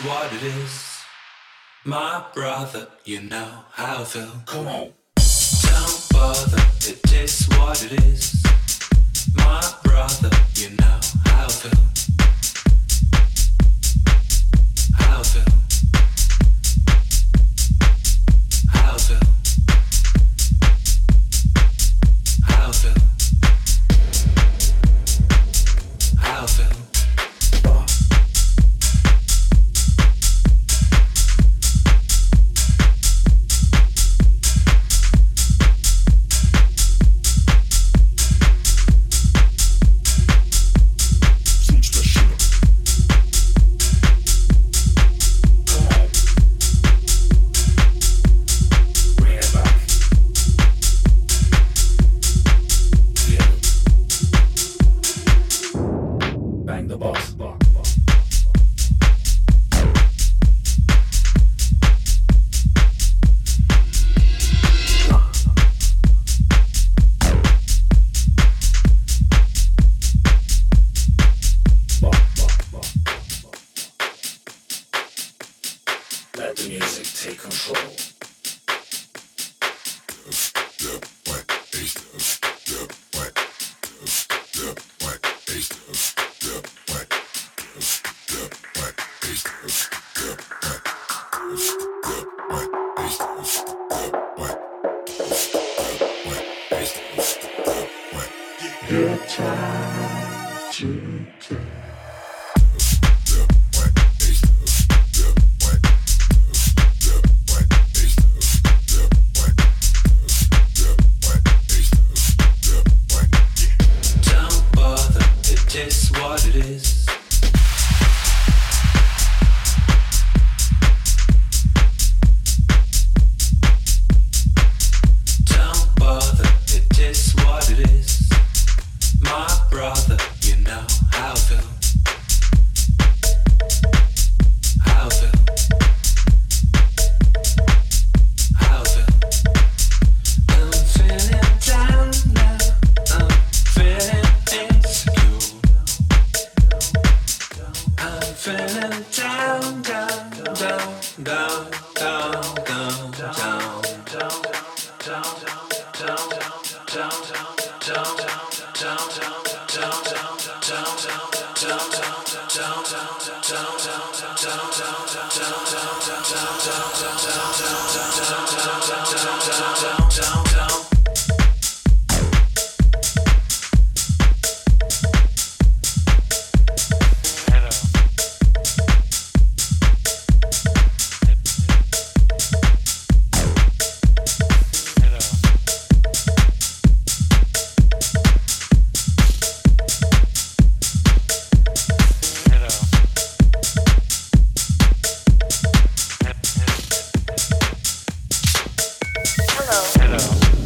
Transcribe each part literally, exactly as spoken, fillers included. That's what it is, my brother, you know how I feel. Come on. Don't bother, it is what it is, my brother, you know how I feel. How I feel. How I feel. How I feel. How I feel. Hello.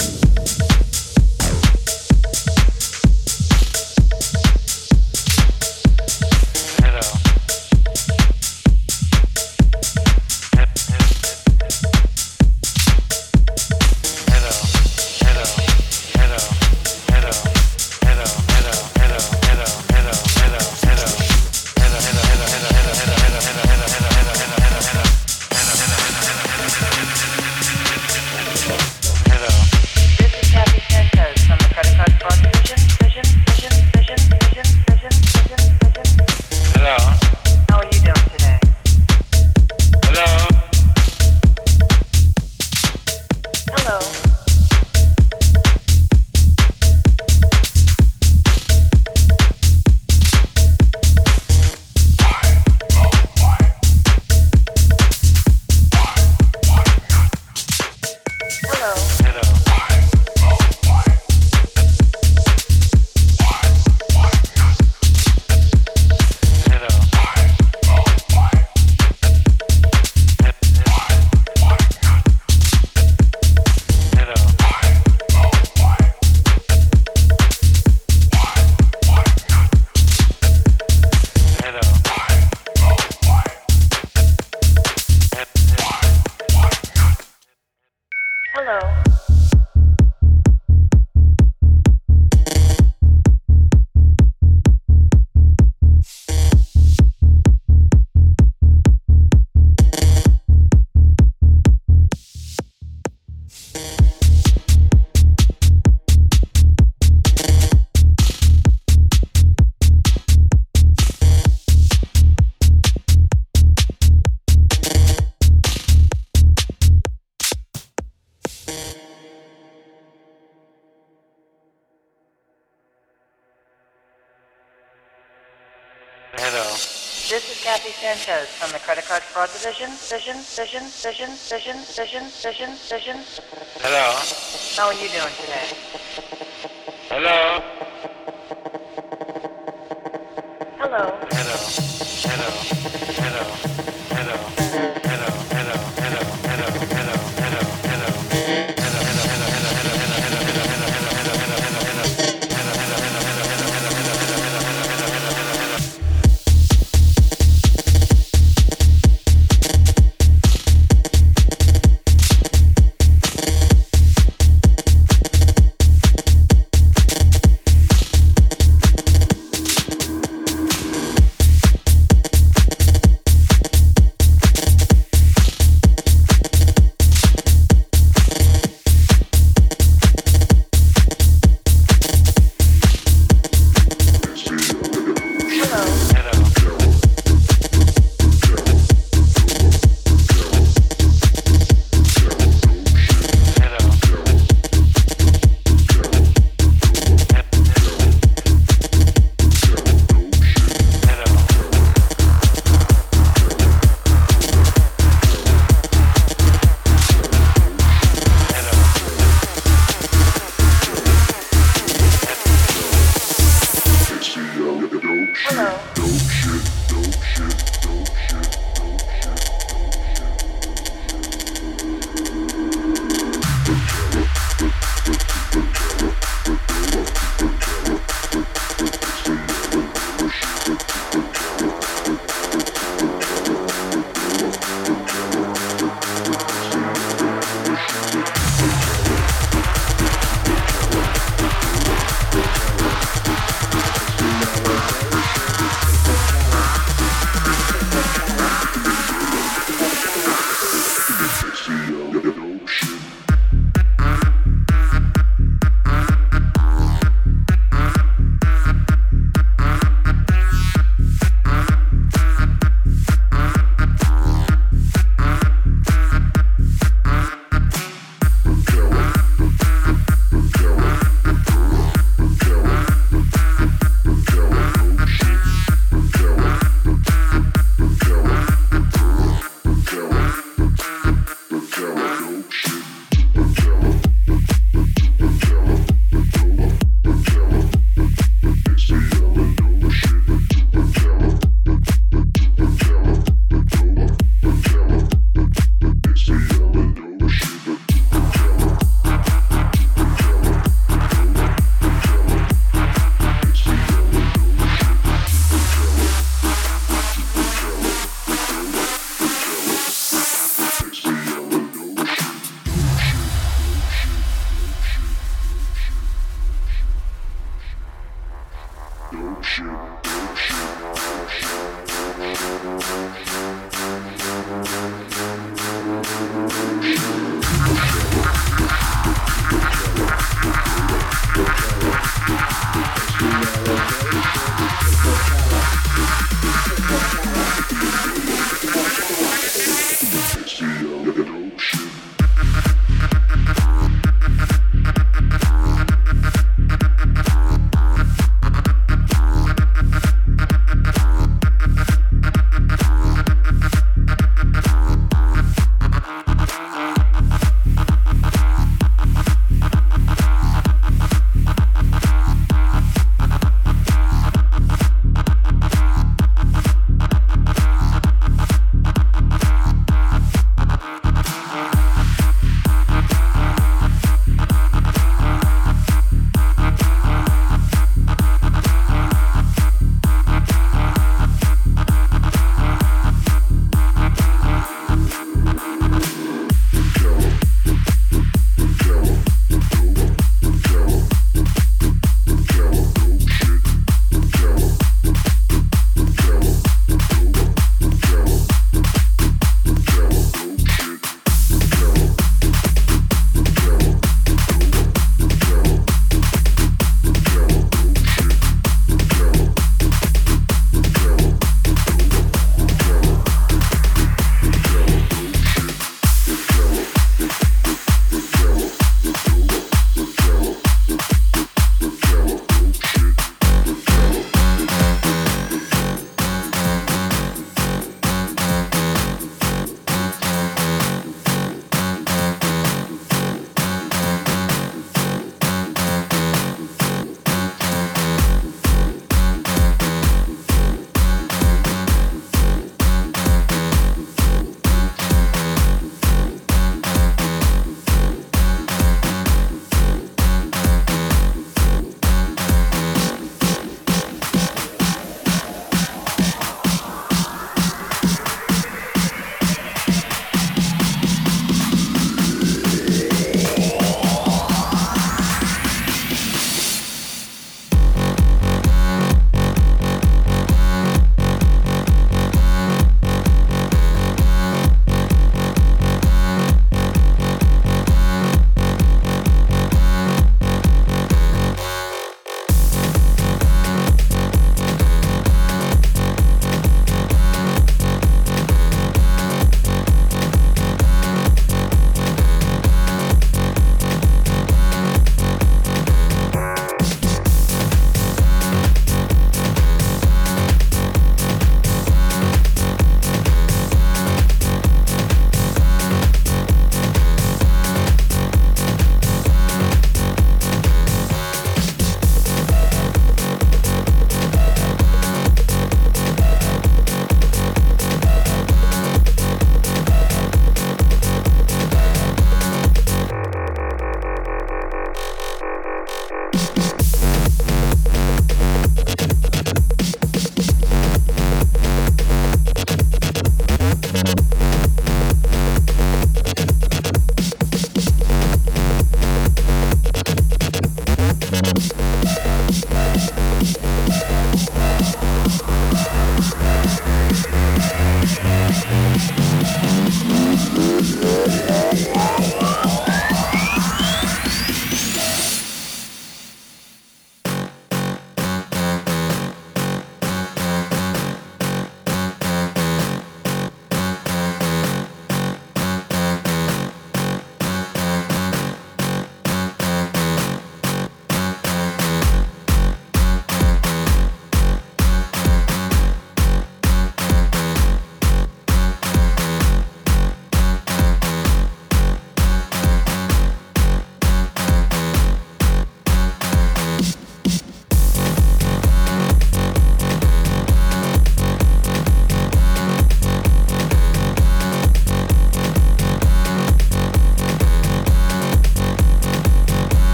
Hello. This is Kathy Sanchez from the Credit Card Fraud Division. Division, Division, Division, Division, Division, Division, Division. Hello. How are you doing today? Hello. Hello. Hello. Hello. Hello. Hello. Hello. Hello. Hello. Hello. Hello. Hello.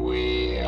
New York.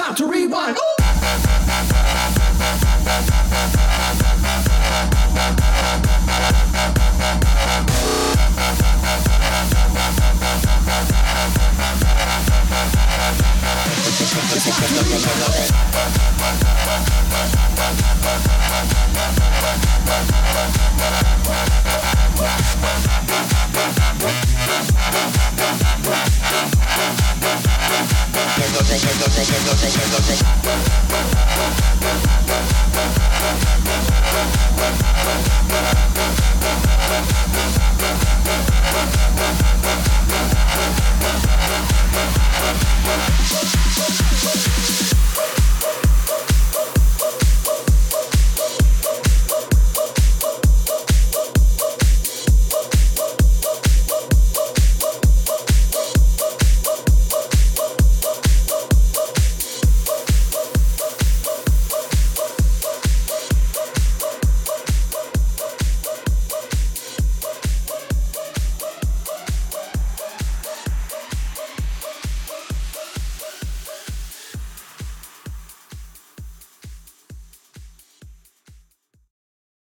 time to rewind. Ooh. It's time to rewind.